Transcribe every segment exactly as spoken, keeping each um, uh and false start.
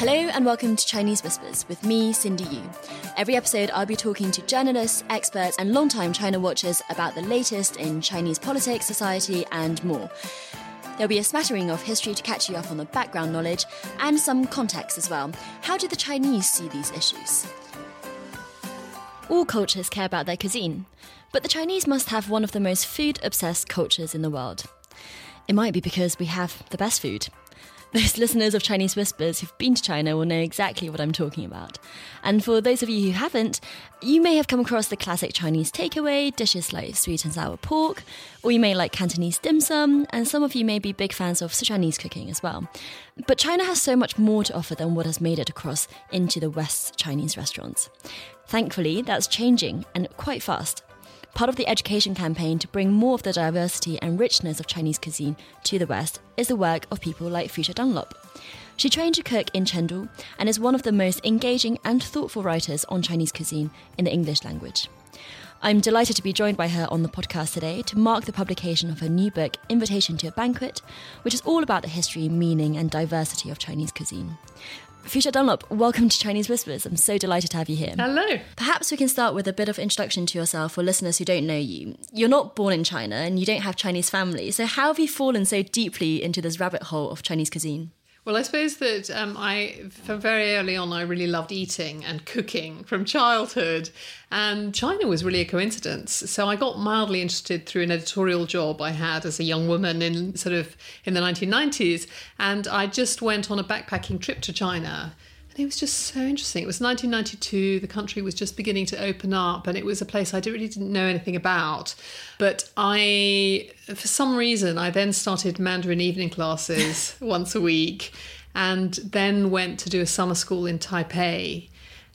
Hello and welcome to Chinese Whispers with me, Cindy Yu. Every episode, I'll be talking to journalists, experts and long-time China watchers about the latest in Chinese politics, society and more. There'll be a smattering of history to catch you up on the background knowledge and some context as well. How do the Chinese see these issues? All cultures care about their cuisine, but the Chinese must have one of the most food-obsessed cultures in the world. It might be because we have the best food. Those listeners of Chinese Whispers who've been to China will know exactly what I'm talking about. And for those of you who haven't, you may have come across the classic Chinese takeaway, dishes like sweet and sour pork, or you may like Cantonese dim sum, and some of you may be big fans of Sichuanese cooking as well. But China has so much more to offer than what has made it across into the West's Chinese restaurants. Thankfully, that's changing, and quite fast. Part of the education campaign to bring more of the diversity and richness of Chinese cuisine to the West is the work of people like Fuchsia Dunlop. She trained to cook in Chengdu and is one of the most engaging and thoughtful writers on Chinese cuisine in the English language. I'm delighted to be joined by her on the podcast today to mark the publication of her new book, Invitation to a Banquet, which is all about the history, meaning and diversity of Chinese cuisine. Fuchsia Dunlop, welcome to Chinese Whispers. I'm so delighted to have you here. Hello. Perhaps we can start with a bit of introduction to yourself for listeners who don't know you. You're not born in China and you don't have Chinese family, so how have you fallen so deeply into this rabbit hole of Chinese cuisine? Well, I suppose that um, I, from very early on, I really loved eating and cooking from childhood, and China was really a coincidence. So I got mildly interested through an editorial job I had as a young woman in sort of in the nineteen nineties, and I just went on a backpacking trip to China. It was just so interesting. It was nineteen ninety-two. The country was just beginning to open up, and it was a place I really didn't know anything about. But I, for some reason, I then started Mandarin evening classes once a week, and then went to do a summer school in Taipei,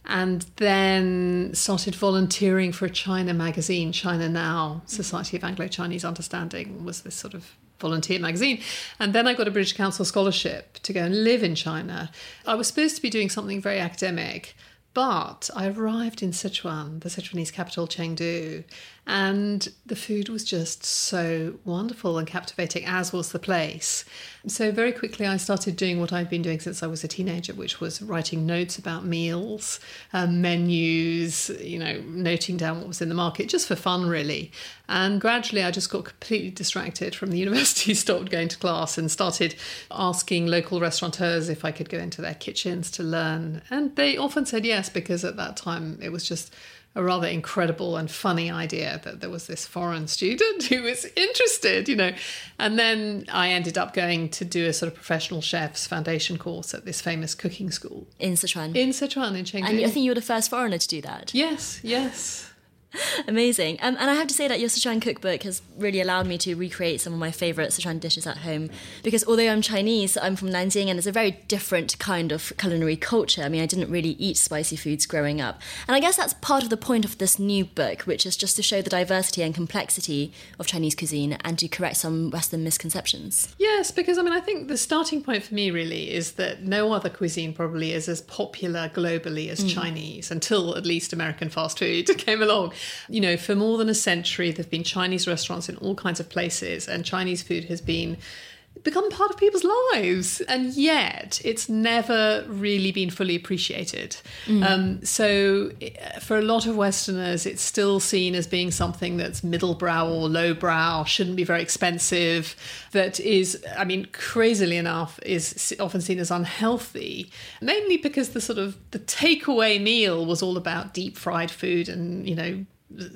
and then started volunteering for a China magazine, China Now, Society of Anglo-Chinese Understanding was this sort of volunteer magazine. And then I got a British Council scholarship to go and live in China. I was supposed to be doing something very academic, but I arrived in Sichuan, the Sichuanese capital, Chengdu, and the food was just so wonderful and captivating, as was the place. So very quickly I started doing what I've been doing since I was a teenager, which was writing notes about meals, um, menus, you know, noting down what was in the market, just for fun really. And gradually I just got completely distracted from the university, stopped going to class and started asking local restaurateurs if I could go into their kitchens to learn. And they often said yes, because at that time it was just a rather incredible and funny idea that there was this foreign student who was interested, you know. And then I ended up going to do a sort of professional chef's foundation course at this famous cooking school. In Sichuan? In Sichuan, in Chengdu. And I think you were the first foreigner to do that. Yes, yes. Amazing. Um, and I have to say that your Sichuan cookbook has really allowed me to recreate some of my favourite Sichuan dishes at home, because although I'm Chinese, I'm from Nanjing, and it's a very different kind of culinary culture. I mean, I didn't really eat spicy foods growing up. And I guess that's part of the point of this new book, which is just to show the diversity and complexity of Chinese cuisine and to correct some Western misconceptions. Yes, because I mean, I think the starting point for me really is that no other cuisine probably is as popular globally as mm. Chinese, until at least American fast food came along. You know, for more than a century, there have been Chinese restaurants in all kinds of places, and Chinese food has been become part of people's lives. And yet it's never really been fully appreciated. Mm. Um, so for a lot of Westerners, it's still seen as being something that's middle brow or low brow, shouldn't be very expensive, that is, I mean, crazily enough, is often seen as unhealthy, mainly because the sort of the takeaway meal was all about deep fried food and, you know,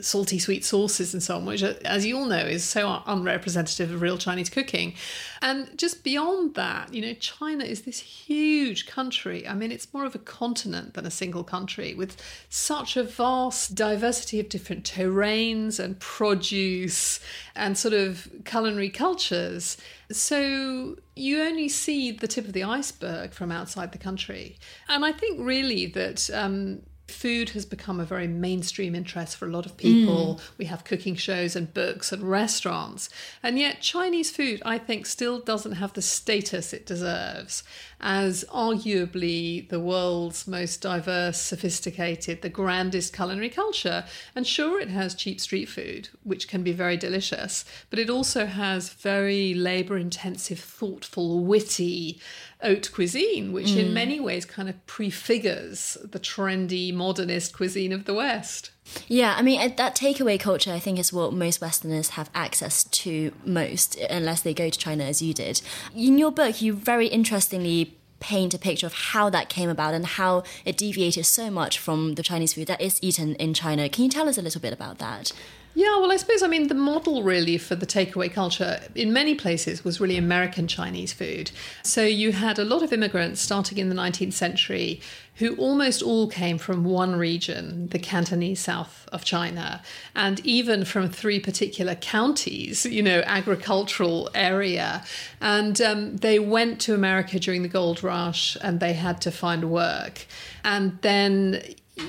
salty sweet sauces and so on, which, as you all know, is so unrepresentative of real Chinese cooking. And just beyond that, you know, China is this huge country. I mean, it's more of a continent than a single country, with such a vast diversity of different terrains and produce and sort of culinary cultures. So you only see the tip of the iceberg from outside the country. And I think really that um, food has become a very mainstream interest for a lot of people. Mm. We have cooking shows and books and restaurants. And yet Chinese food, I think, still doesn't have the status it deserves as arguably the world's most diverse, sophisticated, the grandest culinary culture. And sure, it has cheap street food, which can be very delicious, but it also has very labour-intensive, thoughtful, witty haute cuisine, which mm. in many ways kind of prefigures the trendy, modernist cuisine of the West. Yeah, I mean, that takeaway culture, I think, is what most Westerners have access to most, unless they go to China as you did. In your book, you very interestingly paint a picture of how that came about and how it deviated so much from the Chinese food that is eaten in China. Can you tell us a little bit about that? Yeah, well, I suppose, I mean, the model really for the takeaway culture in many places was really American Chinese food. So you had a lot of immigrants starting in the nineteenth century who almost all came from one region, the Cantonese south of China, and even from three particular counties, you know, agricultural area. And um, they went to America during the gold rush and they had to find work. And then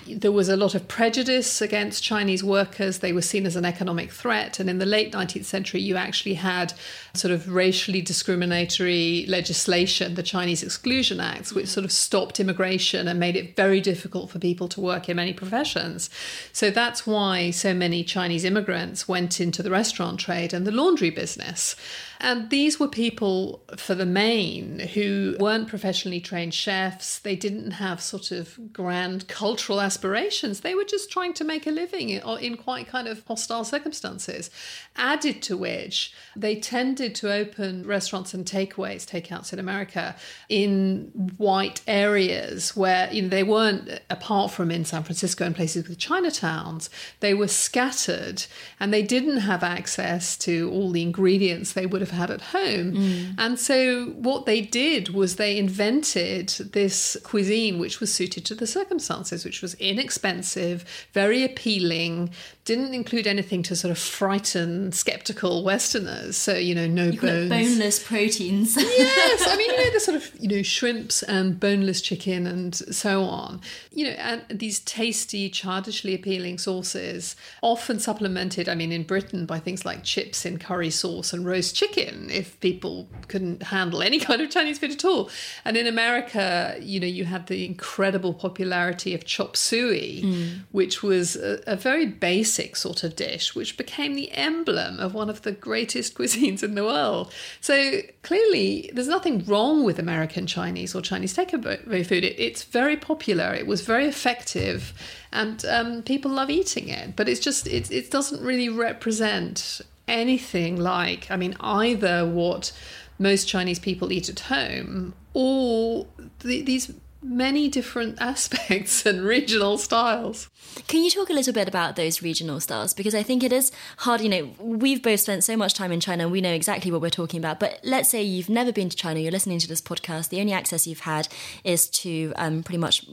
there was a lot of prejudice against Chinese workers. They were seen as an economic threat. And in the late nineteenth century, you actually had sort of racially discriminatory legislation, the Chinese Exclusion Acts, which sort of stopped immigration and made it very difficult for people to work in many professions. So that's why so many Chinese immigrants went into the restaurant trade and the laundry business. And these were people, for the main, who weren't professionally trained chefs. They didn't have sort of grand cultural aspirations. They were just trying to make a living in quite kind of hostile circumstances. Added to which, they tended to open restaurants and takeaways, takeouts in America, in white areas where, you know, they weren't, apart from in San Francisco and places with Chinatowns, they were scattered and they didn't have access to all the ingredients they would have had at home. Mm. And so what they did was they invented this cuisine which was suited to the circumstances, which was inexpensive, very appealing, didn't include anything to sort of frighten skeptical Westerners. So, you know, no you bones. Boneless proteins. Yes, I mean, you know, the sort of, you know, shrimps and boneless chicken and so on. You know, and these tasty, childishly appealing sauces, often supplemented, I mean, in Britain by things like chips in curry sauce and roast chicken if people couldn't handle any kind of Chinese food at all. And in America, you know, you had the incredible popularity of chop suey, mm. which was a, a very basic sort of dish, which became the emblem of one of the greatest cuisines in the world. So clearly, there's nothing wrong with American Chinese or Chinese takeaway food. It, it's very popular. It was very effective. And um, people love eating it. But it's just, it, it doesn't really represent anything like, I mean, either what most Chinese people eat at home or the, these many different aspects and regional styles. Can you talk a little bit about those regional styles? Because I think it is hard, you know, we've both spent so much time in China and we know exactly what we're talking about. But let's say you've never been to China, you're listening to this podcast, the only access you've had is to um, pretty much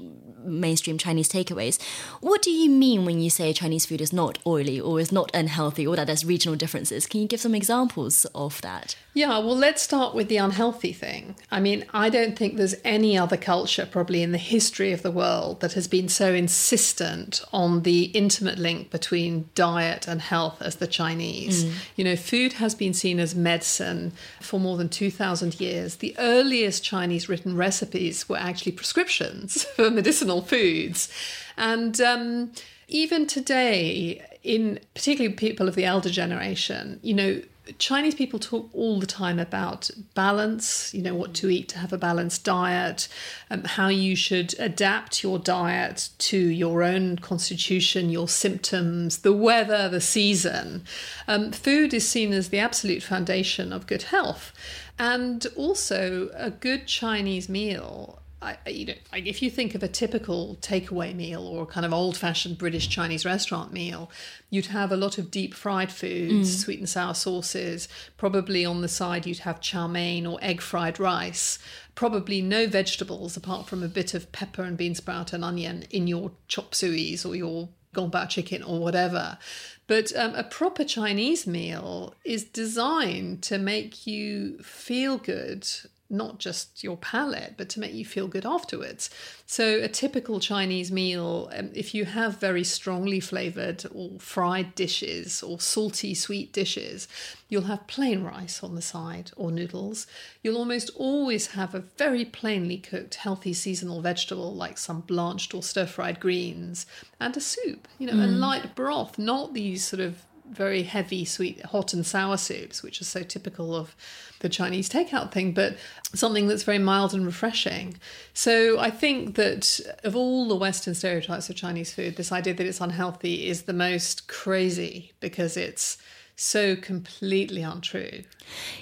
mainstream Chinese takeaways. What do you mean when you say Chinese food is not oily or is not unhealthy or that there's regional differences? Can you give some examples of that? Yeah, well, let's start with the unhealthy thing. I mean, I don't think there's any other culture probably in the history of the world that has been so insistent on the intimate link between diet and health as the Chinese. Mm. You know, food has been seen as medicine for more than two thousand years. The earliest Chinese written recipes were actually prescriptions for medicinal foods. And um, even today, in particularly people of the elder generation, you know, Chinese people talk all the time about balance, you know, what to eat to have a balanced diet, um, how you should adapt your diet to your own constitution, your symptoms, the weather, the season. Um, food is seen as the absolute foundation of good health. And also a good Chinese meal I, you know, like if you think of a typical takeaway meal or kind of old-fashioned British Chinese restaurant meal, you'd have a lot of deep-fried foods, mm. sweet and sour sauces. Probably on the side you'd have chow mein or egg-fried rice. Probably no vegetables apart from a bit of pepper and bean sprout and onion in your chop sueys or your gong bao chicken or whatever. But um, a proper Chinese meal is designed to make you feel good, not just your palate, but to make you feel good afterwards. So a typical Chinese meal, um, if you have very strongly flavoured or fried dishes or salty sweet dishes, you'll have plain rice on the side or noodles. You'll almost always have a very plainly cooked healthy seasonal vegetable like some blanched or stir-fried greens and a soup, you know, mm. a light broth, not these sort of very heavy, sweet, hot and sour soups, which are so typical of the Chinese takeout thing, but something that's very mild and refreshing. So I think that of all the Western stereotypes of Chinese food, this idea that it's unhealthy is the most crazy because it's so completely untrue.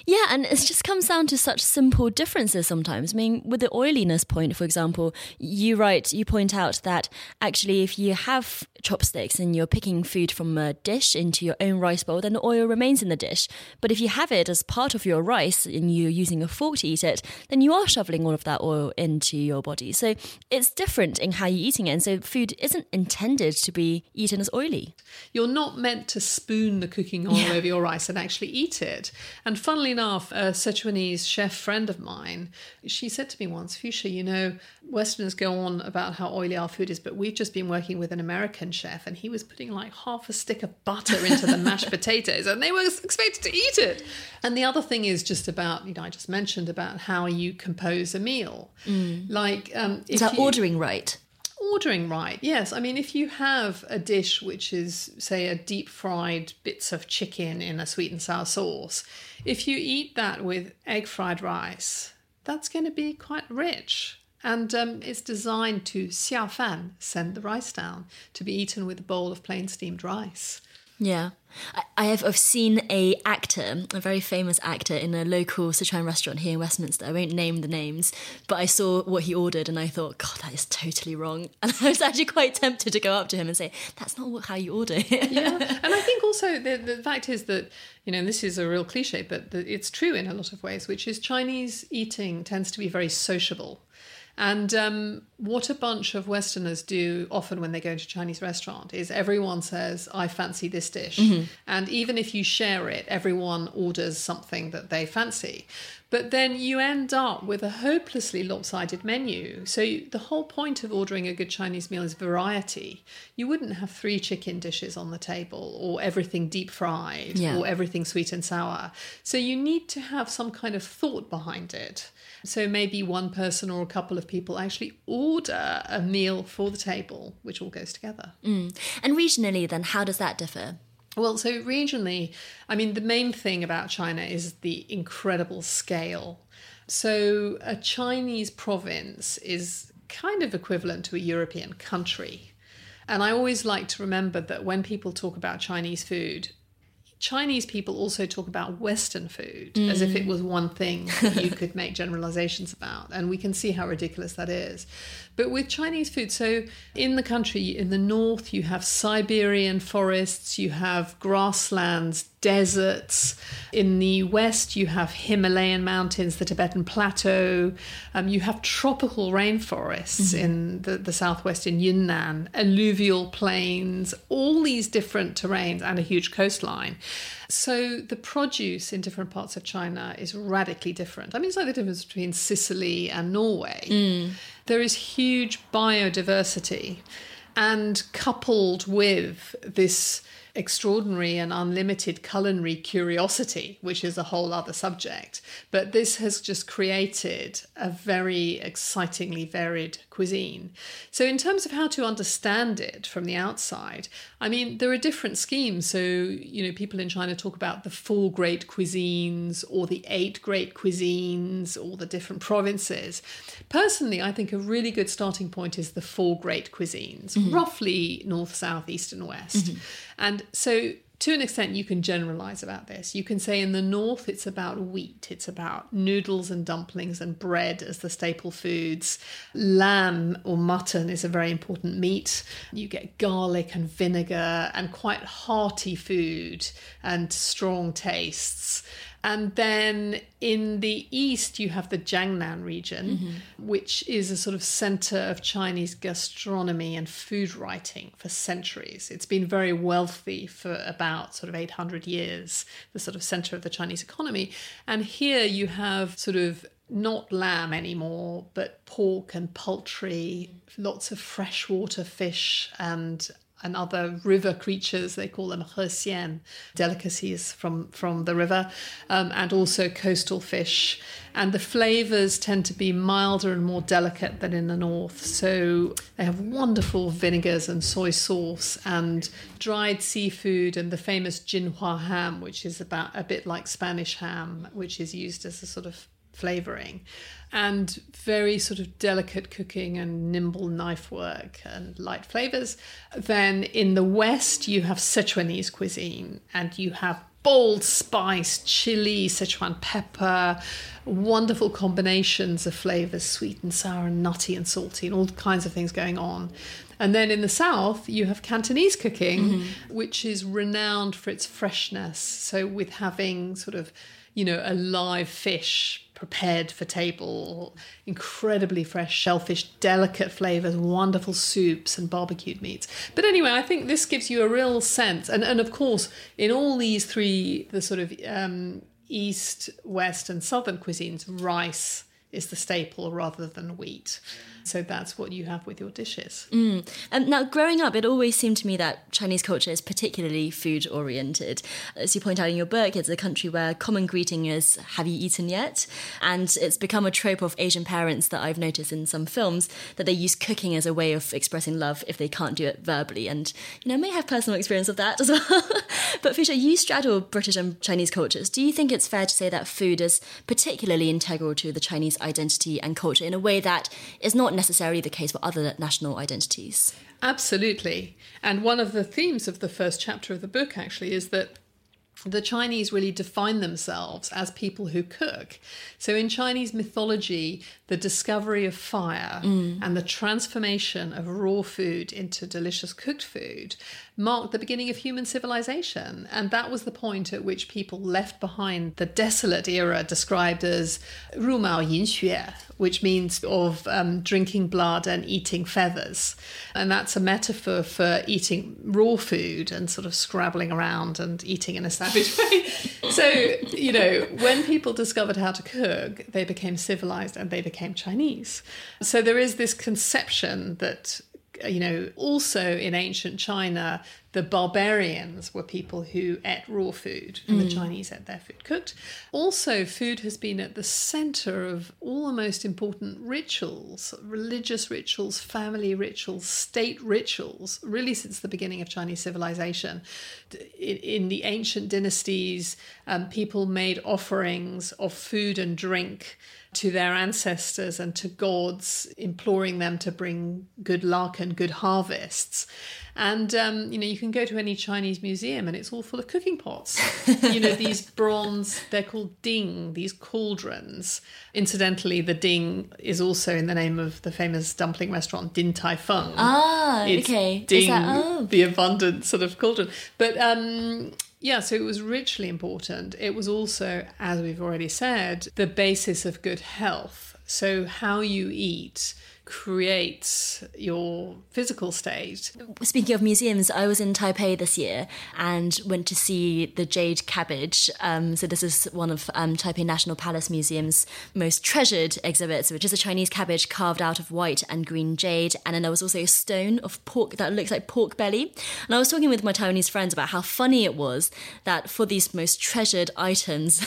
Yeah, and it just comes down to such simple differences sometimes. I mean, with the oiliness point, for example, you write, you point out that actually if you have chopsticks and you're picking food from a dish into your own rice bowl, then the oil remains in the dish. But if you have it as part of your rice and you're using a fork to eat it, then you are shoveling all of that oil into your body. So it's different in how you're eating it. And so food isn't intended to be eaten as oily. You're not meant to spoon the cooking oil over your rice and actually eat it. And funnily enough, a Sichuanese chef friend of mine, she said to me once, Fuchsia, you know, Westerners go on about how oily our food is, but we've just been working with an American chef and he was putting like half a stick of butter into the mashed potatoes and they were expected to eat it. And the other thing is just about, you know, I just mentioned about how you compose a meal. Mm. Like, um, is that you- ordering right? Ordering right, yes. I mean, if you have a dish which is, say, a deep-fried bits of chicken in a sweet and sour sauce, if you eat that with egg-fried rice, that's going to be quite rich. And um, it's designed to xiaofan, send the rice down, to be eaten with a bowl of plain steamed rice. Yeah. I have I've seen a actor, a very famous actor in a local Sichuan restaurant here in Westminster. I won't name the names, but I saw what he ordered and I thought, God, that is totally wrong. And I was actually quite tempted to go up to him and say, that's not what, how you order it. Yeah, and I think also the, the fact is that, you know, and this is a real cliche, but the, it's true in a lot of ways, which is Chinese eating tends to be very sociable. And um, what a bunch of Westerners do often when they go into a Chinese restaurant is everyone says, I fancy this dish. Mm-hmm. And even if you share it, everyone orders something that they fancy. But then you end up with a hopelessly lopsided menu. So you, the whole point of ordering a good Chinese meal is variety. You wouldn't have three chicken dishes on the table or everything deep fried yeah. or everything sweet and sour. So you need to have some kind of thought behind it. So maybe one person or a couple of people actually order a meal for the table, which all goes together. Mm. And regionally, then, how does that differ? Well, so regionally, I mean, the main thing about China is the incredible scale. So a Chinese province is kind of equivalent to a European country. And I always like to remember that when people talk about Chinese food, Chinese people also talk about Western food mm. as if it was one thing that you could make generalizations about. And we can see how ridiculous that is. But with Chinese food, so in the country, in the north, you have Siberian forests, you have grasslands, deserts. In the west, you have Himalayan mountains, the Tibetan Plateau. Um, you have tropical rainforests mm-hmm. in the, the southwest, in Yunnan, alluvial plains, all these different terrains and a huge coastline. So the produce in different parts of China is radically different. I mean, it's like the difference between Sicily and Norway. Mm. There is huge biodiversity, and coupled with this extraordinary and unlimited culinary curiosity, which is a whole other subject. But this has just created a very excitingly varied cuisine. So in terms of how to understand it from the outside, I mean, there are different schemes. So, you know, people in China talk about the four great cuisines or the eight great cuisines or the different provinces. Personally, I think a really good starting point is the four great cuisines, mm-hmm. roughly north, south, east and west. Mm-hmm. And so to an extent, you can generalize about this. You can say in the north, it's about wheat. It's about noodles and dumplings and bread as the staple foods. Lamb or mutton is a very important meat. You get garlic and vinegar and quite hearty food and strong tastes. And then in the east, you have the Jiangnan region, mm-hmm. which is a sort of center of Chinese gastronomy and food writing for centuries. It's been very wealthy for about sort of eight hundred years, the sort of center of the Chinese economy. And here you have sort of not lamb anymore, but pork and poultry, mm-hmm. lots of freshwater fish and and other river creatures. They call them her xian, delicacies from, from the river, um, and also coastal fish. And the flavours tend to be milder and more delicate than in the north. So they have wonderful vinegars and soy sauce and dried seafood and the famous jinhua ham, which is about a bit like Spanish ham, which is used as a sort of flavouring. And very sort of delicate cooking and nimble knife work and light flavours. Then in the west, you have Sichuanese cuisine, and you have bold spice, chili, Sichuan pepper, wonderful combinations of flavours, sweet and sour and nutty and salty and all kinds of things going on. And then in the south, you have Cantonese cooking, mm-hmm. which is renowned for its freshness. So with having sort of, you know, a live fish prepared for table, incredibly fresh shellfish, delicate flavours, wonderful soups and barbecued meats. But anyway, I think this gives you a real sense. And, and of course, in all these three, the sort of um, east, west and southern cuisines, rice is the staple rather than wheat. So that's what you have with your dishes. Mm. And now, growing up, it always seemed to me that Chinese culture is particularly food-oriented. As you point out in your book, it's a country where common greeting is, "Have you eaten yet?" And it's become a trope of Asian parents that I've noticed in some films, that they use cooking as a way of expressing love if they can't do it verbally. And, you know, I may have personal experience of that as well. But Fuchsia, you straddle British and Chinese cultures. Do you think it's fair to say that food is particularly integral to the Chinese identity and culture in a way that is not necessarily the case for other national identities? Absolutely. And one of the themes of the first chapter of the book actually is that the Chinese really define themselves as people who cook. So in Chinese mythology, the discovery of fire mm. and the transformation of raw food into delicious cooked food marked the beginning of human civilization. And that was the point at which people left behind the desolate era described as ru mao yin xue, which means of um, drinking blood and eating feathers. And that's a metaphor for eating raw food and sort of scrabbling around and eating in a savage way. So, you know, when people discovered how to cook, they became civilized and they became Chinese. So there is this conception that, you know, also in ancient China, the barbarians were people who ate raw food, and mm. the Chinese had their food cooked. Also, food has been at the centre of all the most important rituals, religious rituals, family rituals, state rituals, really since the beginning of Chinese civilization. In, in the ancient dynasties, um, people made offerings of food and drink to their ancestors and to gods, imploring them to bring good luck and good harvests. And, um, you know, you can go to any Chinese museum and it's all full of cooking pots. You know, these bronze, they're called ding, these cauldrons. Incidentally, the ding is also in the name of the famous dumpling restaurant, Din Tai Fung. Ah, it's okay. Ding, is that, oh. the abundant sort of cauldron. But, um, yeah, so it was richly important. It was also, as we've already said, the basis of good health. So how you eat creates your physical state. Speaking of museums, I was in Taipei this year and went to see the Jade Cabbage. Um, so this is one of um, Taipei National Palace Museum's most treasured exhibits, which is a Chinese cabbage carved out of white and green jade. And then there was also a stone of pork that looks like pork belly. And I was talking with my Taiwanese friends about how funny it was that for these most treasured items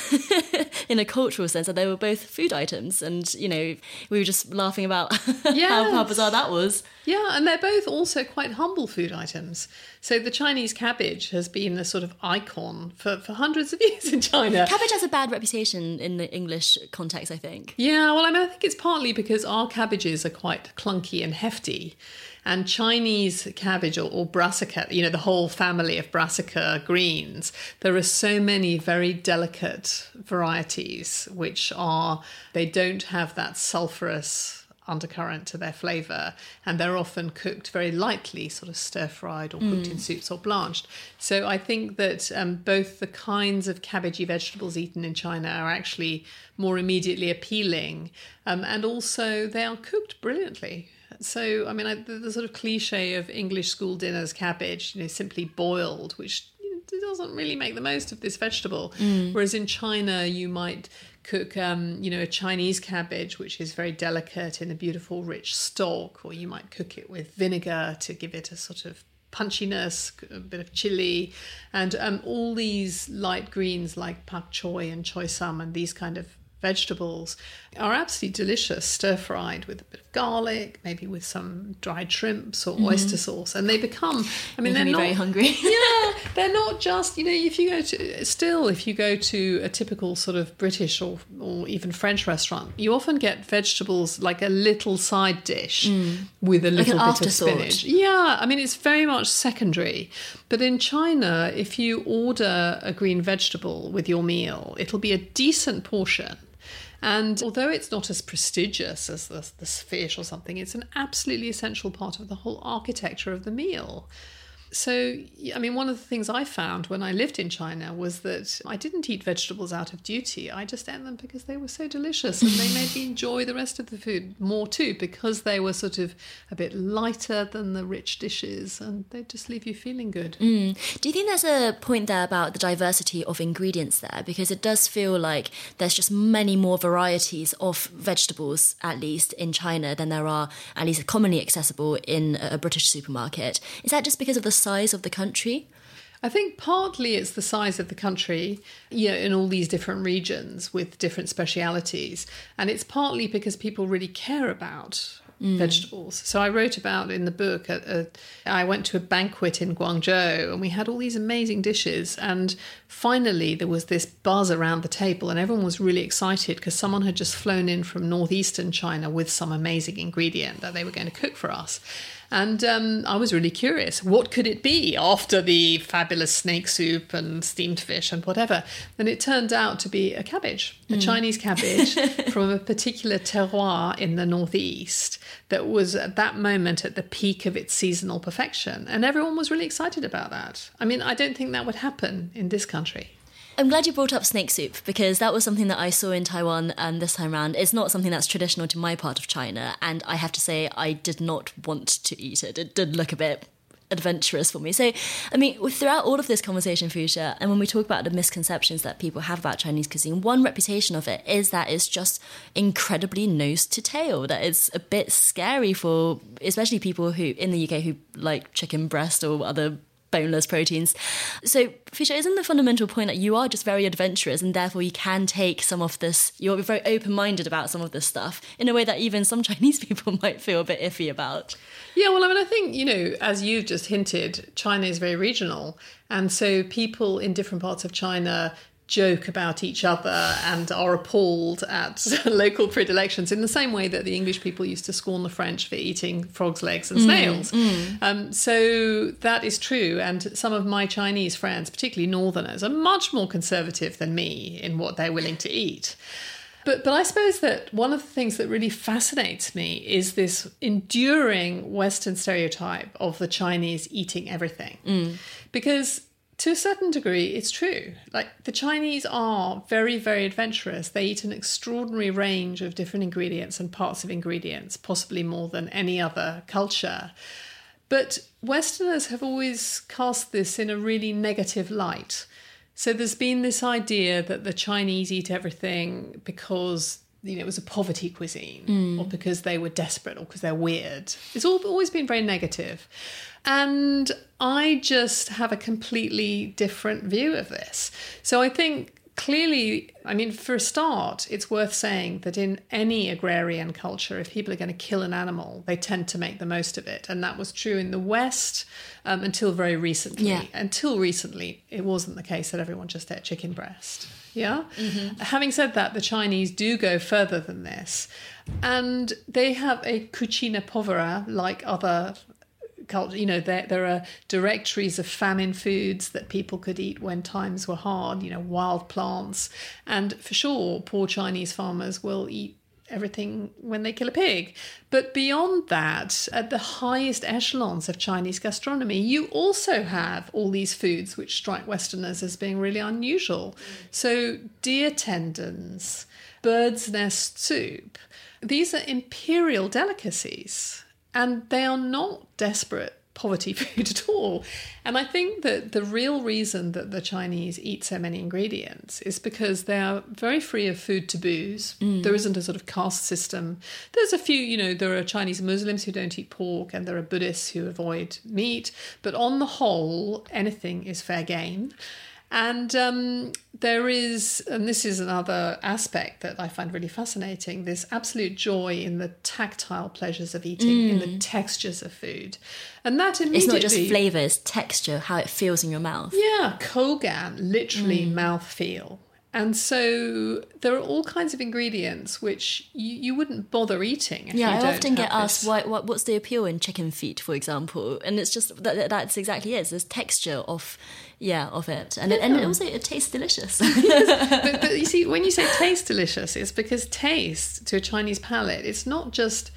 in a cultural sense, that they were both food items. And, you know, we were just laughing about Yes. how, how bizarre that was. Yeah, and they're both also quite humble food items. So the Chinese cabbage has been a sort of icon for, for hundreds of years in China. Cabbage has a bad reputation in the English context, I think. Yeah, well, I mean, I think it's partly because our cabbages are quite clunky and hefty. And Chinese cabbage or, or brassica, you know, the whole family of brassica greens, there are so many very delicate varieties which are, they don't have that sulfurous undercurrent to their flavour, and they're often cooked very lightly, sort of stir-fried or cooked mm. in soups or blanched. So I think that um, both the kinds of cabbagey vegetables eaten in China are actually more immediately appealing, um, and also they are cooked brilliantly. So, I mean, I, the, the sort of cliche of English school dinners cabbage, you know, simply boiled, which you know, doesn't really make the most of this vegetable. Mm. Whereas in China, you might cook, um, you know, a Chinese cabbage, which is very delicate in a beautiful, rich stalk, or you might cook it with vinegar to give it a sort of punchiness, a bit of chili, and um, all these light greens like pak choy and choy sum and these kind of vegetables are absolutely delicious, stir-fried with a bit of garlic, maybe with some dried shrimps or oyster mm. sauce. And they become, I mean, You're they're not... very hungry. Yeah, they're not just, you know, if you go to, still, if you go to a typical sort of British or, or even French restaurant, you often get vegetables like a little side dish mm. with a little like bit of spinach. Yeah, I mean, it's very much secondary. But in China, if you order a green vegetable with your meal, it'll be a decent portion. And although it's not as prestigious as the, the fish or something, it's an absolutely essential part of the whole architecture of the meal. So, I mean, one of the things I found when I lived in China was that I didn't eat vegetables out of duty. I just ate them because they were so delicious, and they made me enjoy the rest of the food more too, because they were sort of a bit lighter than the rich dishes, and they just leave you feeling good. Mm. Do you think there's a point there about the diversity of ingredients there? Because it does feel like there's just many more varieties of vegetables, at least in China, than there are at least commonly accessible in a British supermarket. Is that just because of the size of the country? I think partly it's the size of the country, you know, in all these different regions with different specialities. And it's partly because people really care about mm. vegetables. So I wrote about in the book, a, a, I went to a banquet in Guangzhou and we had all these amazing dishes. And finally, there was this buzz around the table and everyone was really excited because someone had just flown in from northeastern China with some amazing ingredient that they were going to cook for us. And um, I was really curious, what could it be after the fabulous snake soup and steamed fish and whatever? And it turned out to be a cabbage, a mm. Chinese cabbage from a particular terroir in the northeast that was at that moment at the peak of its seasonal perfection. And everyone was really excited about that. I mean, I don't think that would happen in this country. I'm glad you brought up snake soup, because that was something that I saw in Taiwan um, this time around. It's not something that's traditional to my part of China, and I have to say I did not want to eat it. It did look a bit adventurous for me. So, I mean, throughout all of this conversation, Fuchsia, and when we talk about the misconceptions that people have about Chinese cuisine, one reputation of it is that it's just incredibly nose to tail, that it's a bit scary for especially people who in the U K who like chicken breast or other boneless proteins. So, Fuchsia, isn't the fundamental point that you are just very adventurous and therefore you can take some of this, you're very open-minded about some of this stuff in a way that even some Chinese people might feel a bit iffy about? Yeah, well, I mean, I think, you know, as you've just hinted, China is very regional. And so people in different parts of China joke about each other and are appalled at local predilections in the same way that the English people used to scorn the French for eating frogs' legs and snails. Mm, mm. Um, so that is true. And some of my Chinese friends, particularly Northerners, are much more conservative than me in what they're willing to eat. But but I suppose that one of the things that really fascinates me is this enduring Western stereotype of the Chinese eating everything. Mm. Because to a certain degree, it's true. Like, the Chinese are very, very adventurous. They eat an extraordinary range of different ingredients and parts of ingredients, possibly more than any other culture. But Westerners have always cast this in a really negative light. So there's been this idea that the Chinese eat everything because, you know, it was a poverty cuisine mm. or because they were desperate or because they're weird. It's all, always been very negative. And I just have a completely different view of this. So I think Clearly, I mean, for a start, it's worth saying that in any agrarian culture, if people are going to kill an animal, they tend to make the most of it. And that was true in the West um, until very recently. Yeah. Until recently, it wasn't the case that everyone just ate chicken breast. Yeah? Mm-hmm. Having said that, the Chinese do go further than this. And they have a cucina povera like other culture. You know, there there are directories of famine foods that people could eat when times were hard, you know, wild plants. And for sure, poor Chinese farmers will eat everything when they kill a pig. But beyond that, at the highest echelons of Chinese gastronomy, you also have all these foods which strike Westerners as being really unusual. So deer tendons, bird's nest soup, these are imperial delicacies. And they are not desperate poverty food at all. And I think that the real reason that the Chinese eat so many ingredients is because they are very free of food taboos. Mm. There isn't a sort of caste system. There's a few, you know, there are Chinese Muslims who don't eat pork and there are Buddhists who avoid meat. But on the whole, anything is fair game. And um, there is, and this is another aspect that I find really fascinating, this absolute joy in the tactile pleasures of eating, mm. in the textures of food. And that immediately... It's not just flavours, texture, how it feels in your mouth. Yeah, kougan, literally mm. mouthfeel. And so there are all kinds of ingredients which you, you wouldn't bother eating if yeah, you don't. Yeah, I often get asked, why, what, what's the appeal in chicken feet, for example? And it's just, that, that's exactly it. It's this texture of, yeah, of it. And, yeah. it, and it also, it tastes delicious. Yes. but, but you see, when you say tastes delicious, it's because taste, to a Chinese palate, it's not just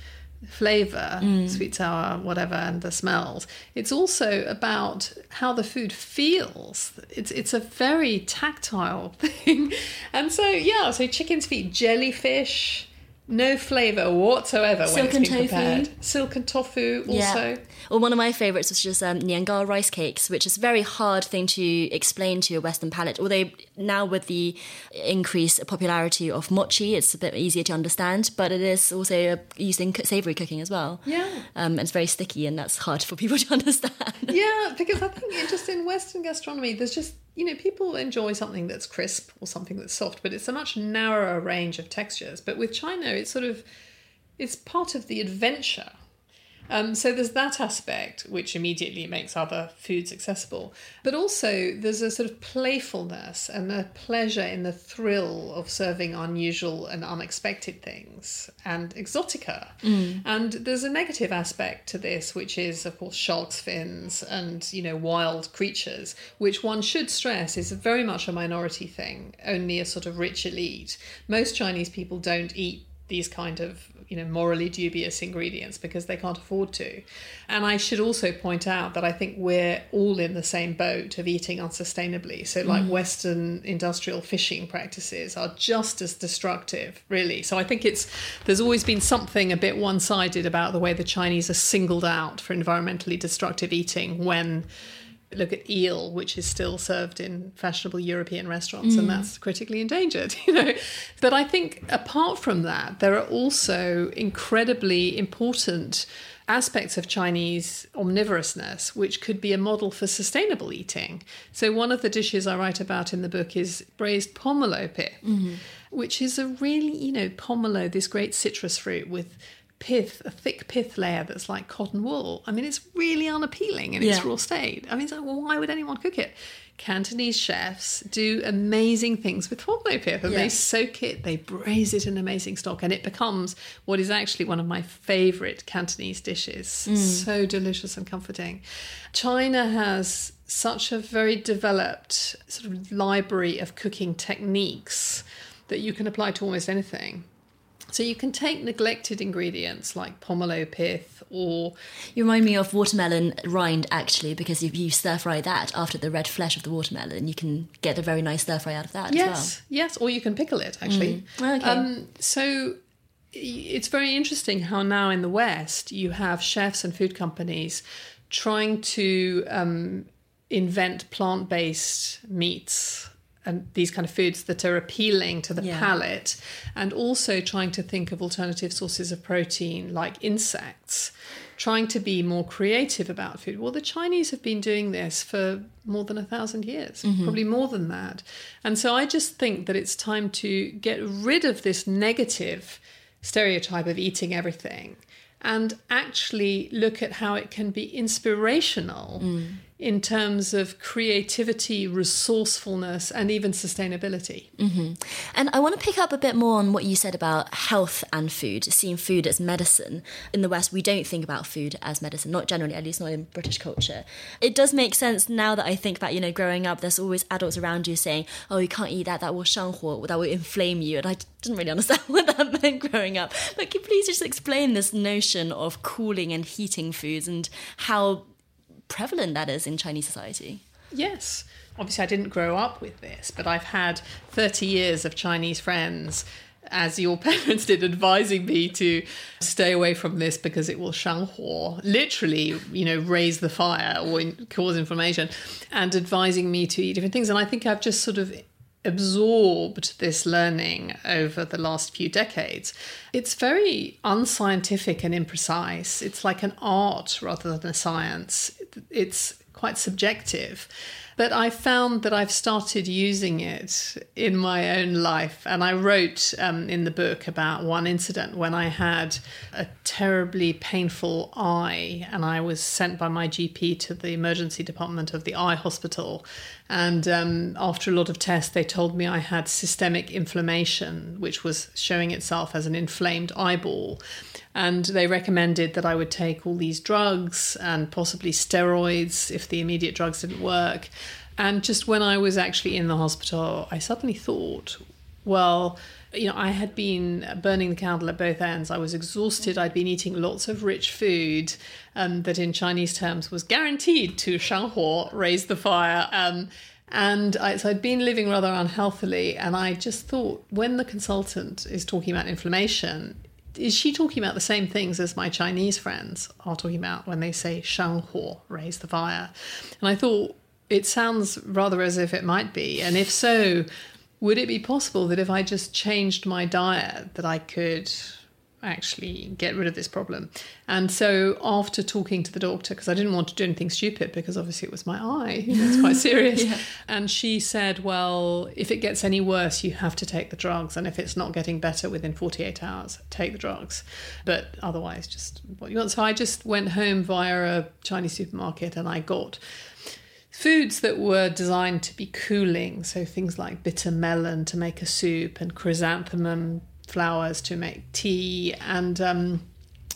flavour, mm. sweet, sour, whatever, and the smells. It's also about how the food feels. It's it's a very tactile thing. And so, yeah, so chicken's feet, jellyfish, no flavour whatsoever when it's been prepared. Silken tofu also. Yeah. Well, one of my favourites was just um, niangao rice cakes, which is a very hard thing to explain to your Western palate. Although now with the increased popularity of mochi, it's a bit easier to understand, but it is also used in savoury cooking as well. Yeah. Um, and it's very sticky and that's hard for people to understand. Yeah, because I think just in Western gastronomy, there's just, you know, people enjoy something that's crisp or something that's soft, but it's a much narrower range of textures. But with China, it's sort of, it's part of the adventure. Um, so there's that aspect, which immediately makes other foods accessible. But also there's a sort of playfulness and a pleasure in the thrill of serving unusual and unexpected things and exotica. Mm. And there's a negative aspect to this, which is, of course, sharks' fins and, you know, wild creatures, which one should stress is very much a minority thing, only a sort of rich elite. Most Chinese people don't eat these kind of, you know, morally dubious ingredients because they can't afford to. And I should also point out that I think we're all in the same boat of eating unsustainably. So like mm. Western industrial fishing practices are just as destructive, really. So I think it's, there's always been something a bit one-sided about the way the Chinese are singled out for environmentally destructive eating when... Look at eel, which is still served in fashionable European restaurants, mm. and that's critically endangered, you know. But I think apart from that, there are also incredibly important aspects of Chinese omnivorousness, which could be a model for sustainable eating. So one of the dishes I write about in the book is braised pomelo pith, mm-hmm. which is a really, you know, pomelo, this great citrus fruit with pith, a thick pith layer that's like cotton wool. I mean, it's really unappealing in its yeah. raw state. I mean, it's like, well, why would anyone cook it? Cantonese chefs do amazing things with pomelo pith, and yeah. they soak it, they braise it in amazing stock, and it becomes what is actually one of my favourite Cantonese dishes. Mm. So delicious and comforting. China has such a very developed sort of library of cooking techniques that you can apply to almost anything. So you can take neglected ingredients like pomelo pith or... You remind me of watermelon rind, actually, because if you stir-fry that after the red flesh of the watermelon, you can get a very nice stir-fry out of that yes, as well. Yes, or you can pickle it, actually. Mm. Okay. Um, so it's very interesting how now in the West you have chefs and food companies trying to um, invent plant-based meats and these kind of foods that are appealing to the yeah. palate, and also trying to think of alternative sources of protein like insects, trying to be more creative about food. Well, the Chinese have been doing this for more than a thousand years, mm-hmm. probably more than that. And so I just think that it's time to get rid of this negative stereotype of eating everything and actually look at how it can be inspirational mm. in terms of creativity, resourcefulness, and even sustainability. Mm-hmm. And I want to pick up a bit more on what you said about health and food, seeing food as medicine. In the West, we don't think about food as medicine, not generally, at least not in British culture. It does make sense now that I think about, you know, growing up, there's always adults around you saying, oh, you can't eat that, that will shanghuo, that will inflame you. And I didn't really understand what that meant growing up. But can you please just explain this notion of cooling and heating foods and how prevalent that is in Chinese society? Yes. Obviously, I didn't grow up with this, but I've had thirty years of Chinese friends, as your parents did, advising me to stay away from this because it will shanghuo, literally, you know, raise the fire or in- cause inflammation, and advising me to eat different things. And I think I've just sort of absorbed this learning over the last few decades. It's very unscientific and imprecise. It's like an art rather than a science. It's quite subjective. But I found that I've started using it in my own life. And I wrote um, in the book about one incident when I had a terribly painful eye and I was sent by my G P to the emergency department of the eye hospital. And um, after a lot of tests, they told me I had systemic inflammation, which was showing itself as an inflamed eyeball. And they recommended that I would take all these drugs and possibly steroids if the immediate drugs didn't work. And just when I was actually in the hospital, I suddenly thought, well, you know, I had been burning the candle at both ends. I was exhausted. I'd been eating lots of rich food um, that in Chinese terms was guaranteed to shanghuo, raise the fire. Um, and I, so I'd been living rather unhealthily. And I just thought, when the consultant is talking about inflammation, is she talking about the same things as my Chinese friends are talking about when they say shanghuo, raise the fire? And I thought, it sounds rather as if it might be. And if so, would it be possible that if I just changed my diet that I could actually get rid of this problem? And so after talking to the doctor, because I didn't want to do anything stupid because obviously it was my eye, it's quite serious. Yeah. And she said, well, if it gets any worse, you have to take the drugs. And if it's not getting better within forty-eight hours, take the drugs. But otherwise, just what you want. So I just went home via a Chinese supermarket and I got foods that were designed to be cooling, so things like bitter melon to make a soup and chrysanthemum flowers to make tea. And um,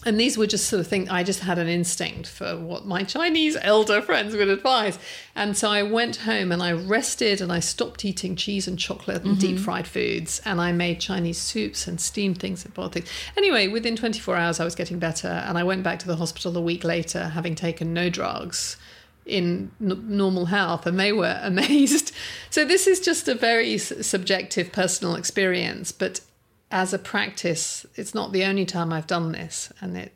and these were just sort of things, I just had an instinct for what my Chinese elder friends would advise. And so I went home and I rested and I stopped eating cheese and chocolate and mm-hmm. deep fried foods. And I made Chinese soups and steamed things and boiled things. Anyway, within twenty-four hours, I was getting better. And I went back to the hospital a week later, having taken no drugs, in n- normal health, and they were amazed. So this is just a very s- subjective personal experience, but as a practice, it's not the only time I've done this, and it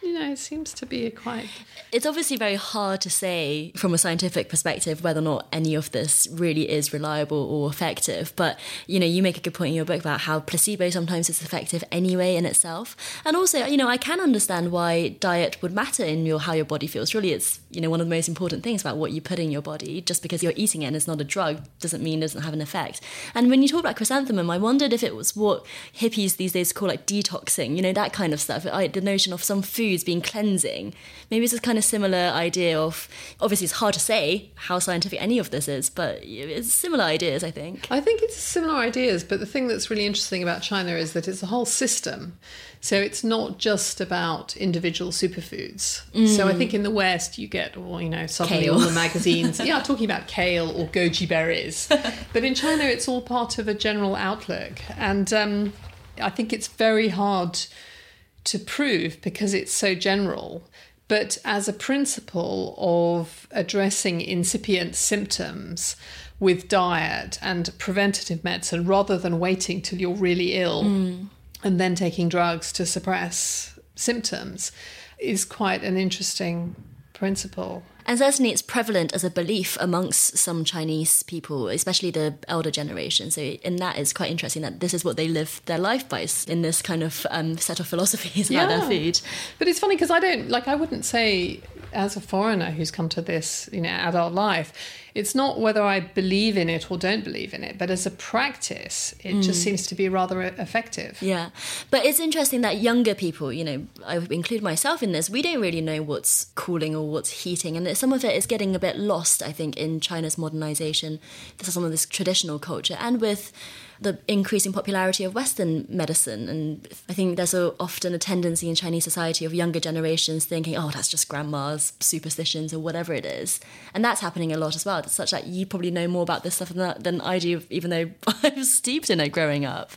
you know, it seems to be a quite... It's obviously very hard to say from a scientific perspective whether or not any of this really is reliable or effective. But, you know, you make a good point in your book about how placebo sometimes is effective anyway in itself. And also, you know, I can understand why diet would matter in your how your body feels. Really, it's, you know, one of the most important things about what you put in your body. Just because you're eating it and it's not a drug doesn't mean it doesn't have an effect. And when you talk about chrysanthemum, I wondered if it was what hippies these days call like detoxing, you know, that kind of stuff. I, the notion of some food being cleansing. Maybe it's a kind of similar idea of, obviously it's hard to say how scientific any of this is, but it's similar ideas, I think. I think it's similar ideas, but the thing that's really interesting about China is that it's a whole system. So it's not just about individual superfoods. Mm. So I think in the West you get, well, you know, suddenly kale. All the magazines, yeah, talking about kale or goji berries. But in China it's all part of a general outlook. And um, I think it's very hard to prove because it's so general. But as a principle of addressing incipient symptoms with diet and preventative medicine rather than waiting till you're really ill mm. and then taking drugs to suppress symptoms is quite an interesting principle. And certainly it's prevalent as a belief amongst some Chinese people, especially the elder generation. So in that, it's quite interesting that this is what they live their life by, in this kind of um, set of philosophies about yeah. their food. But it's funny because I don't, like, I wouldn't say as a foreigner who's come to this, you know, adult life, it's not whether I believe in it or don't believe in it, but as a practice, it mm. just seems to be rather effective. Yeah. But it's interesting that younger people, you know, I include myself in this, we don't really know what's cooling or what's heating. And some of it is getting a bit lost, I think, in China's modernization. This is some of this traditional culture. And with the increasing popularity of Western medicine. And I think there's a, often a tendency in Chinese society of younger generations thinking, oh, that's just grandma's superstitions or whatever it is. And that's happening a lot as well. It's such that you probably know more about this stuff than, that, than I do, even though I was steeped in it growing up.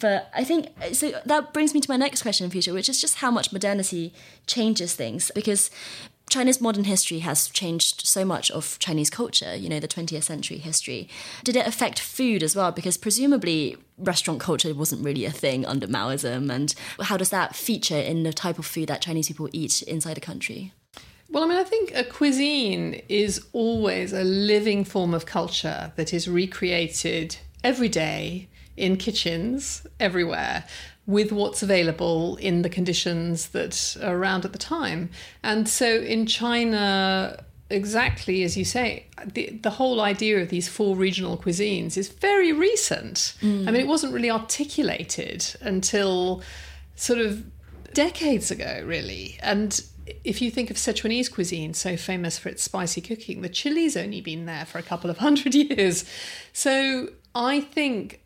But I think, so that brings me to my next question in future, which is just how much modernity changes things. Because China's modern history has changed so much of Chinese culture, you know, the twentieth century history. Did it affect food as well? Because presumably restaurant culture wasn't really a thing under Maoism. And how does that feature in the type of food that Chinese people eat inside a country? Well, I mean, I think a cuisine is always a living form of culture that is recreated every day in kitchens everywhere, with what's available in the conditions that are around at the time. And so in China, exactly as you say, the, the whole idea of these four regional cuisines is very recent. Mm. I mean, it wasn't really articulated until sort of decades ago, really. And if you think of Sichuanese cuisine, so famous for its spicy cooking, the chili's only been there for a couple of hundred years. So I think,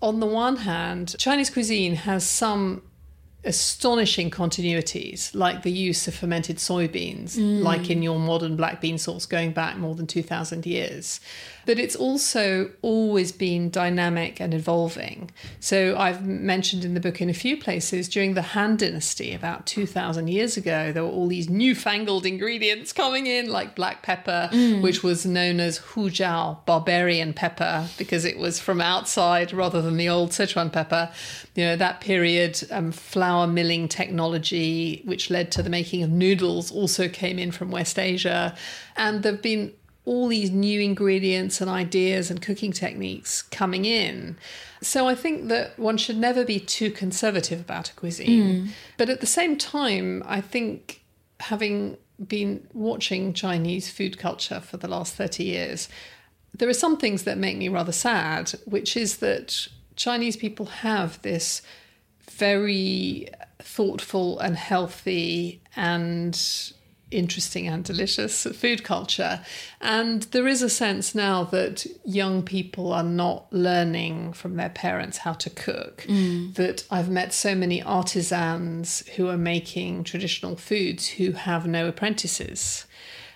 on the one hand, Chinese cuisine has some astonishing continuities, like the use of fermented soybeans, mm. like in your modern black bean sauce, going back more than two thousand years. But it's also always been dynamic and evolving. So I've mentioned in the book in a few places, during the Han Dynasty, about two thousand years ago, there were all these newfangled ingredients coming in, like black pepper, mm. which was known as hujiao, barbarian pepper, because it was from outside rather than the old Sichuan pepper. You know, that period, um, flour milling technology, which led to the making of noodles, also came in from West Asia. And there have been all these new ingredients and ideas and cooking techniques coming in. So I think that one should never be too conservative about a cuisine. Mm. But at the same time, I think, having been watching Chinese food culture for the last thirty years, there are some things that make me rather sad, which is that Chinese people have this very thoughtful and healthy and interesting and delicious food culture. And there is a sense now that young people are not learning from their parents how to cook, mm. that I've met so many artisans who are making traditional foods who have no apprentices.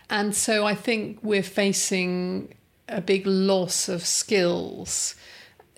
And so I think we're facing a big loss of skills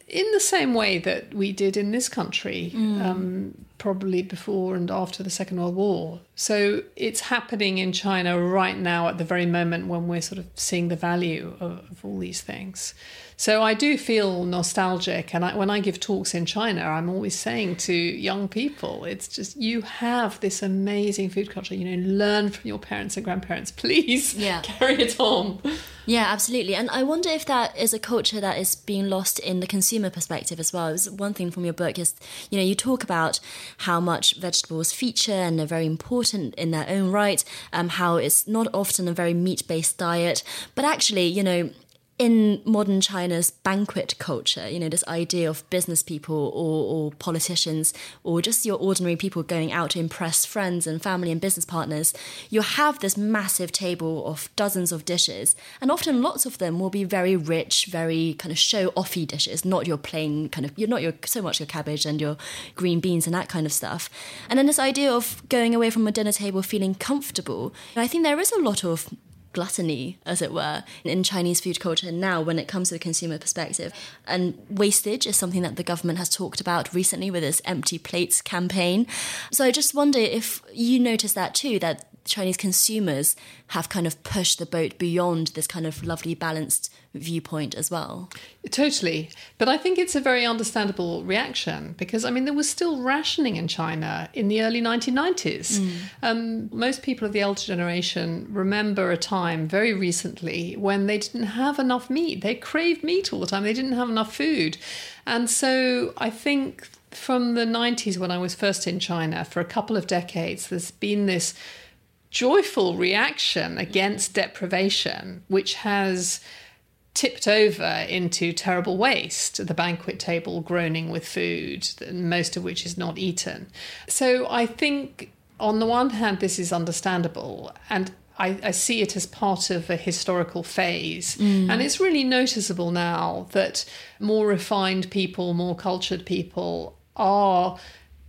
in the same way that we did in this country, mm. um, probably before and after the Second World War. So it's happening in China right now at the very moment when we're sort of seeing the value of, of all these things. So I do feel nostalgic. And I, when I give talks in China, I'm always saying to young people, it's just, you have this amazing food culture, you know, learn from your parents and grandparents, please yeah. carry it on. Yeah, absolutely. And I wonder if that is a culture that is being lost in the consumer perspective as well. It's one thing from your book is, you know, you talk about how much vegetables feature and are very important in their own right, um, how it's not often a very meat-based diet. But actually, you know, in modern China's banquet culture, you know, this idea of business people or, or politicians or just your ordinary people going out to impress friends and family and business partners, you'll have this massive table of dozens of dishes. And often lots of them will be very rich, very kind of show-offy dishes, not your plain kind of, you're not your so much your cabbage and your green beans and that kind of stuff. And then this idea of going away from a dinner table feeling comfortable. And I think there is a lot of gluttony, as it were, in Chinese food culture now when it comes to the consumer perspective. And wastage is something that the government has talked about recently with its empty plates campaign. So I just wonder if you notice that too, that Chinese consumers have kind of pushed the boat beyond this kind of lovely balanced viewpoint as well. Totally. But I think it's a very understandable reaction because, I mean, there was still rationing in China in the early nineteen nineties. Mm. Um, most people of the elder generation remember a time very recently when they didn't have enough meat. They craved meat all the time. They didn't have enough food. And so I think from the nineties, when I was first in China, for a couple of decades, there's been this joyful reaction against deprivation, which has tipped over into terrible waste, the banquet table groaning with food, most of which is not eaten. So I think on the one hand, this is understandable, and I, I see it as part of a historical phase. Mm. And it's really noticeable now that more refined people, more cultured people are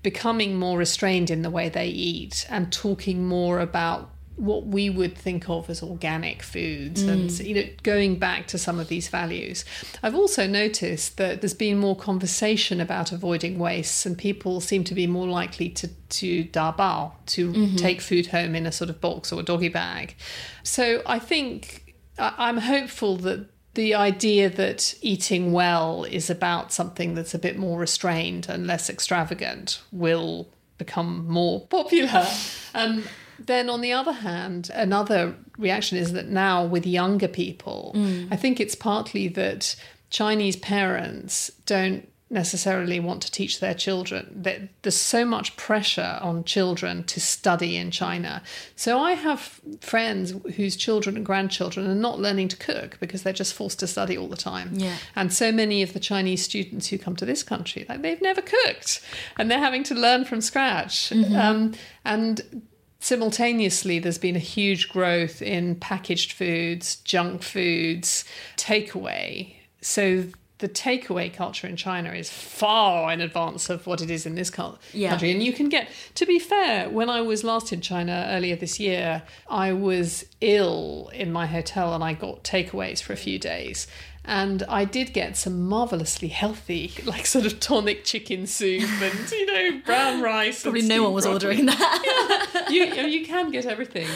becoming more restrained in the way they eat and talking more about what we would think of as organic foods mm. and, you know, going back to some of these values. I've also noticed that there's been more conversation about avoiding wastes, and people seem to be more likely to, to dabao, to mm-hmm. take food home in a sort of box or a doggy bag. So I think I'm hopeful that the idea that eating well is about something that's a bit more restrained and less extravagant will become more popular. Um, Then on the other hand, another reaction is that now with younger people, mm. I think it's partly that Chinese parents don't necessarily want to teach their children, that there's so much pressure on children to study in China. So I have friends whose children and grandchildren are not learning to cook because they're just forced to study all the time. Yeah. And so many of the Chinese students who come to this country, like, they've never cooked and they're having to learn from scratch. Mm-hmm. Um, and simultaneously, there's been a huge growth in packaged foods, junk foods, takeaway. So the takeaway culture in China is far in advance of what it is in this country. Yeah. And you can get, to be fair, when I was last in China earlier this year, I was ill in my hotel and I got takeaways for a few days. And I did get some marvellously healthy, like sort of tonic chicken soup and, you know, brown rice. Probably no one was ordering that. Yeah, you, you can get everything.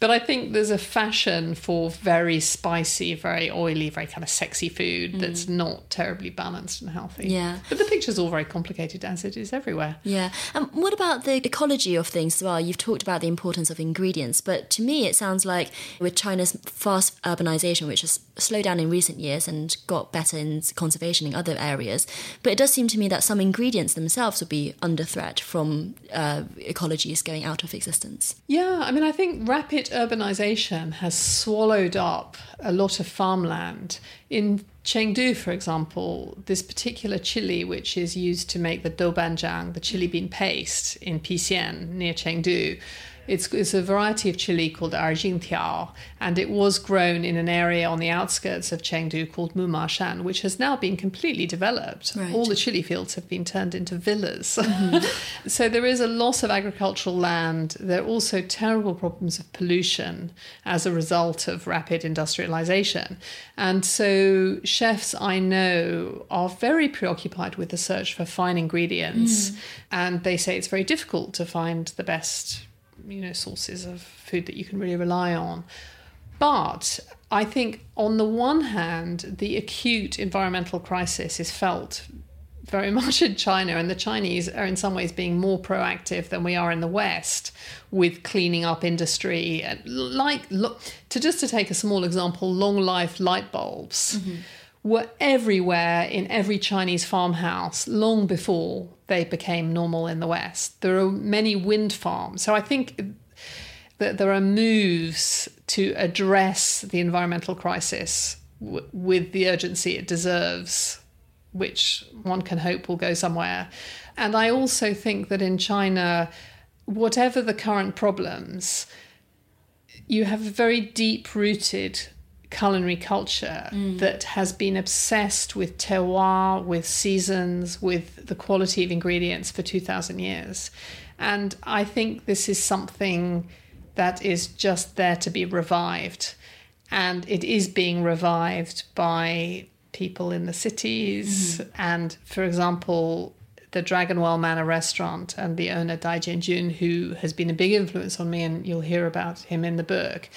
But I think there's a fashion for very spicy, very oily, very kind of sexy food mm. that's not terribly balanced and healthy. Yeah. But the picture's all very complicated, as it is everywhere. Yeah. And um, what about the ecology of things as well? You've talked about the importance of ingredients, but to me it sounds like with China's fast urbanisation, which has slowed down in recent years and got better in conservation in other areas, but it does seem to me that some ingredients themselves would be under threat from uh, ecologies going out of existence. Yeah. I mean, I think rapid urbanisation has swallowed up a lot of farmland. In Chengdu, for example, this particular chili, which is used to make the doubanjiang, the chili bean paste in Pixian near Chengdu, it's, it's a variety of chili called Arjing Tiao, and it was grown in an area on the outskirts of Chengdu called Mumashan, which has now been completely developed. Right. All the chili fields have been turned into villas. Mm-hmm. So there is a loss of agricultural land. There are also terrible problems of pollution as a result of rapid industrialization. And so chefs I know are very preoccupied with the search for fine ingredients, mm. and they say it's very difficult to find the best, you know, sources of food that you can really rely on. But I think on the one hand, the acute environmental crisis is felt very much in China, and the Chinese are in some ways being more proactive than we are in the West with cleaning up industry. And like, look, to just to take a small example, long life light bulbs mm-hmm. were everywhere in every Chinese farmhouse long before they became normal in the West. There are many wind farms. So I think that there are moves to address the environmental crisis w- with the urgency it deserves, which one can hope will go somewhere. And I also think that in China, whatever the current problems, you have a very deep-rooted culinary culture mm. that has been obsessed with terroir, with seasons, with the quality of ingredients for two thousand years. And I think this is something that is just there to be revived. And it is being revived by people in the cities. Mm. And, for example, the Dragonwell Manor restaurant and the owner Dai Jianjun, who has been a big influence on me, and you'll hear about him in the book.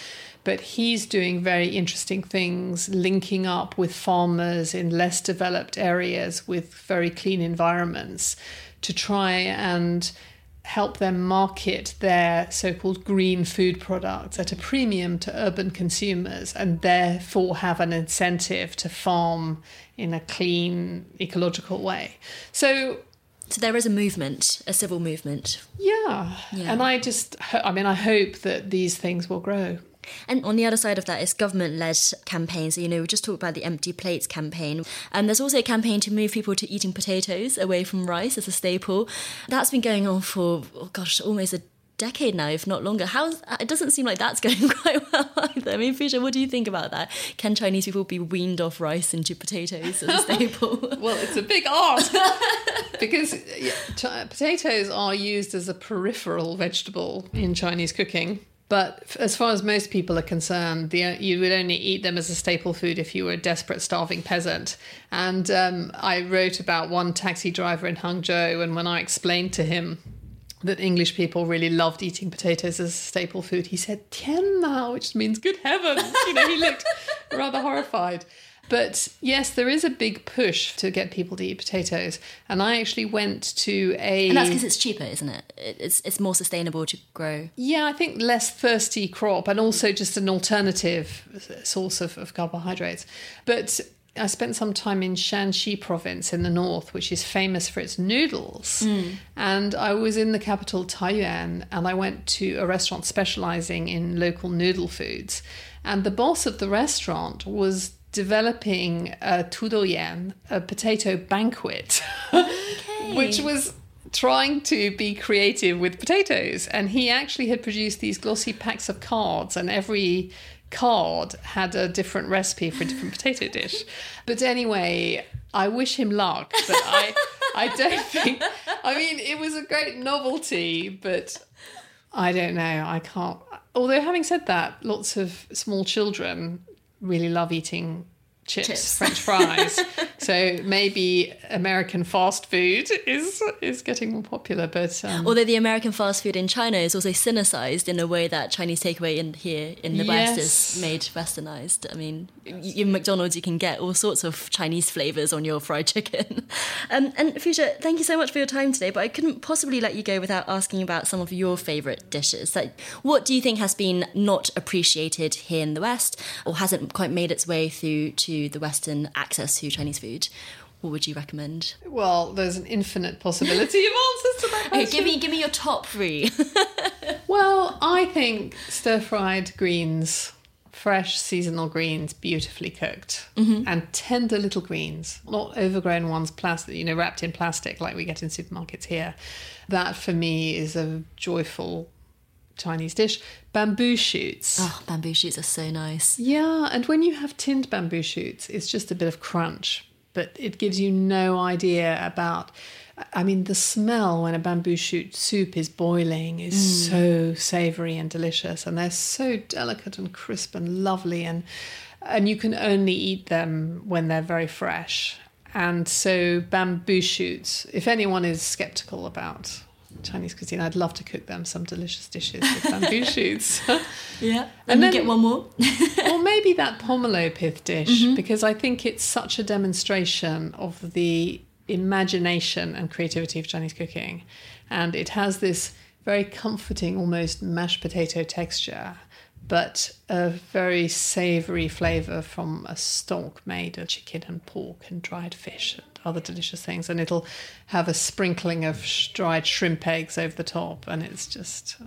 But he's doing very interesting things, linking up with farmers in less developed areas with very clean environments to try and help them market their so-called green food products at a premium to urban consumers, and therefore have an incentive to farm in a clean, ecological way. So so there is a movement, a civil movement. Yeah. yeah. And I just, I mean, I hope that these things will grow. And on the other side of that is government-led campaigns. So, you know, we just talked about the empty plates campaign. And um, there's also a campaign to move people to eating potatoes away from rice as a staple. That's been going on for, oh gosh, almost a decade now, if not longer. How it doesn't seem like that's going quite well either. I mean, Fuchsia, what do you think about that? Can Chinese people be weaned off rice into potatoes as a staple? Well, it's a big ask because yeah, ch- potatoes are used as a peripheral vegetable in Chinese cooking. But as far as most people are concerned, the, you would only eat them as a staple food if you were a desperate, starving peasant. And um, I wrote about one taxi driver in Hangzhou, and when I explained to him that English people really loved eating potatoes as a staple food, he said, "Tian na," which means good heavens. You know, he looked rather horrified. But yes, there is a big push to get people to eat potatoes. And I actually went to a... And that's because it's cheaper, isn't it? It's it's more sustainable to grow. Yeah, I think less thirsty crop, and also just an alternative source of, of carbohydrates. But I spent some time in Shanxi province in the north, which is famous for its noodles. Mm. And I was in the capital, Taiyuan, and I went to a restaurant specialising in local noodle foods. And the boss of the restaurant was developing a tudoyan, a potato banquet, okay. which was trying to be creative with potatoes. And he actually had produced these glossy packs of cards, and every card had a different recipe for a different potato dish. But anyway, I wish him luck, but I, I don't think... I mean, it was a great novelty, but I don't know, I can't... Although, having said that, lots of small children really love eating chips, chips. French fries. So maybe American fast food is is getting more popular. But um, although the American fast food in China is also cynicized in a way that Chinese takeaway in here in the yes. West is made westernized. I mean, yes. in McDonald's you can get all sorts of Chinese flavors on your fried chicken. Um, and Fuchsia, thank you so much for your time today, but I couldn't possibly let you go without asking about some of your favorite dishes. Like, what do you think has been not appreciated here in the West, or hasn't quite made its way through to the Western access to Chinese food? What would you recommend? Well, there's an infinite possibility of answers to that question. Okay, give me, give me your top three. Well, I think stir-fried greens, fresh seasonal greens, beautifully cooked, mm-hmm. and tender little greens, not overgrown ones, plastic, you know, wrapped in plastic like we get in supermarkets here. That, for me, is a joyful Chinese dish. Bamboo shoots. Oh, bamboo shoots are so nice. Yeah, and when you have tinned bamboo shoots, it's just a bit of crunch, but it gives you no idea about... I mean, the smell when a bamboo shoot soup is boiling is mm. so savoury and delicious, and they're so delicate and crisp and lovely, and and you can only eat them when they're very fresh. And so bamboo shoots, if anyone is sceptical about Chinese cuisine, I'd love to cook them some delicious dishes with bamboo shoots. Yeah, and then you get one more. Or maybe that pomelo pith dish, mm-hmm. because I think it's such a demonstration of the imagination and creativity of Chinese cooking, and it has this very comforting, almost mashed potato texture, but a very savoury flavour from a stock made of chicken and pork and dried fish and other delicious things. And it'll have a sprinkling of dried shrimp eggs over the top. And it's just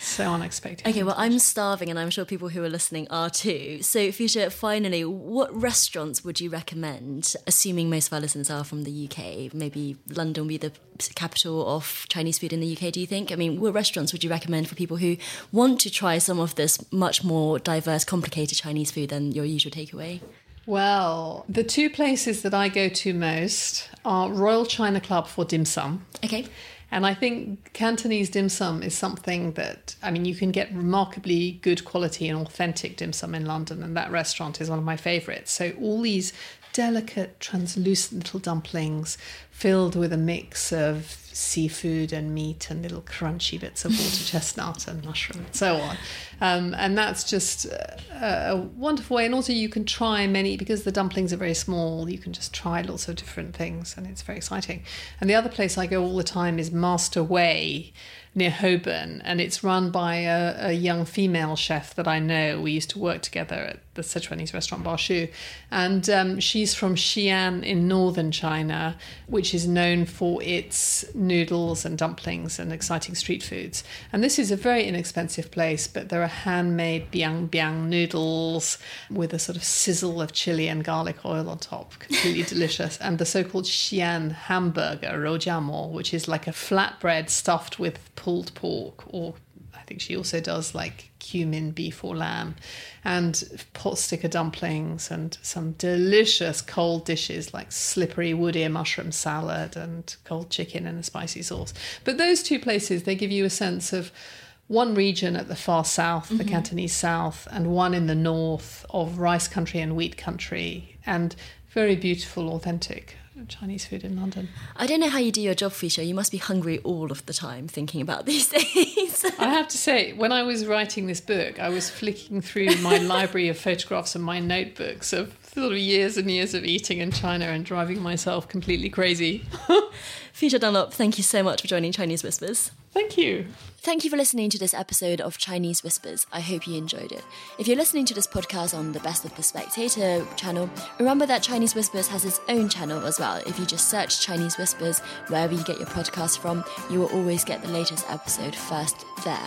so unexpected. Okay, well, I'm starving, and I'm sure people who are listening are too. So, Fuchsia, finally, what restaurants would you recommend, assuming most of our listeners are from the U K? Maybe London will be the capital of Chinese food in the U K, do you think? I mean, what restaurants would you recommend for people who want to try some of this much more diverse, complicated Chinese food than your usual takeaway? Well, the two places that I go to most are Royal China Club for dim sum. Okay. And I think Cantonese dim sum is something that, I mean, you can get remarkably good quality and authentic dim sum in London, and that restaurant is one of my favourites. So all these delicate, translucent little dumplings filled with a mix of seafood and meat and little crunchy bits of water chestnut and mushroom and so on. Um, and that's just a, a wonderful way. And also you can try many, because the dumplings are very small, you can just try lots of different things, and it's very exciting. And the other place I go all the time is Master Wei near Hoban, and it's run by a, a young female chef that I know. We used to work together at the Sichuanese restaurant Baoshu, and um, she's from Xi'an in northern China, which is known for its noodles and dumplings and exciting street foods. And this is a very inexpensive place, but there are handmade biang biang noodles with a sort of sizzle of chili and garlic oil on top, completely delicious. And the so-called Xi'an hamburger, rojiamo, which is like a flatbread stuffed with pulled pork, or I think she also does like cumin, beef or lamb, and pot sticker dumplings, and some delicious cold dishes like slippery wood ear mushroom salad and cold chicken and a spicy sauce. But those two places, they give you a sense of one region at the far south, mm-hmm. the Cantonese south, and one in the north of rice country and wheat country, and very beautiful, authentic Chinese food in London. I don't know how you do your job, Fuchsia. You must be hungry all of the time thinking about these things. I have to say, when I was writing this book, I was flicking through my library of photographs and my notebooks of sort of years and years of eating in China and driving myself completely crazy. Fuchsia Dunlop, thank you so much for joining Chinese Whispers. Thank you. Thank you for listening to this episode of Chinese Whispers. I hope you enjoyed it. If you're listening to this podcast on the Best of the Spectator channel, remember that Chinese Whispers has its own channel as well. If you just search Chinese Whispers wherever you get your podcast from, you will always get the latest episode first there.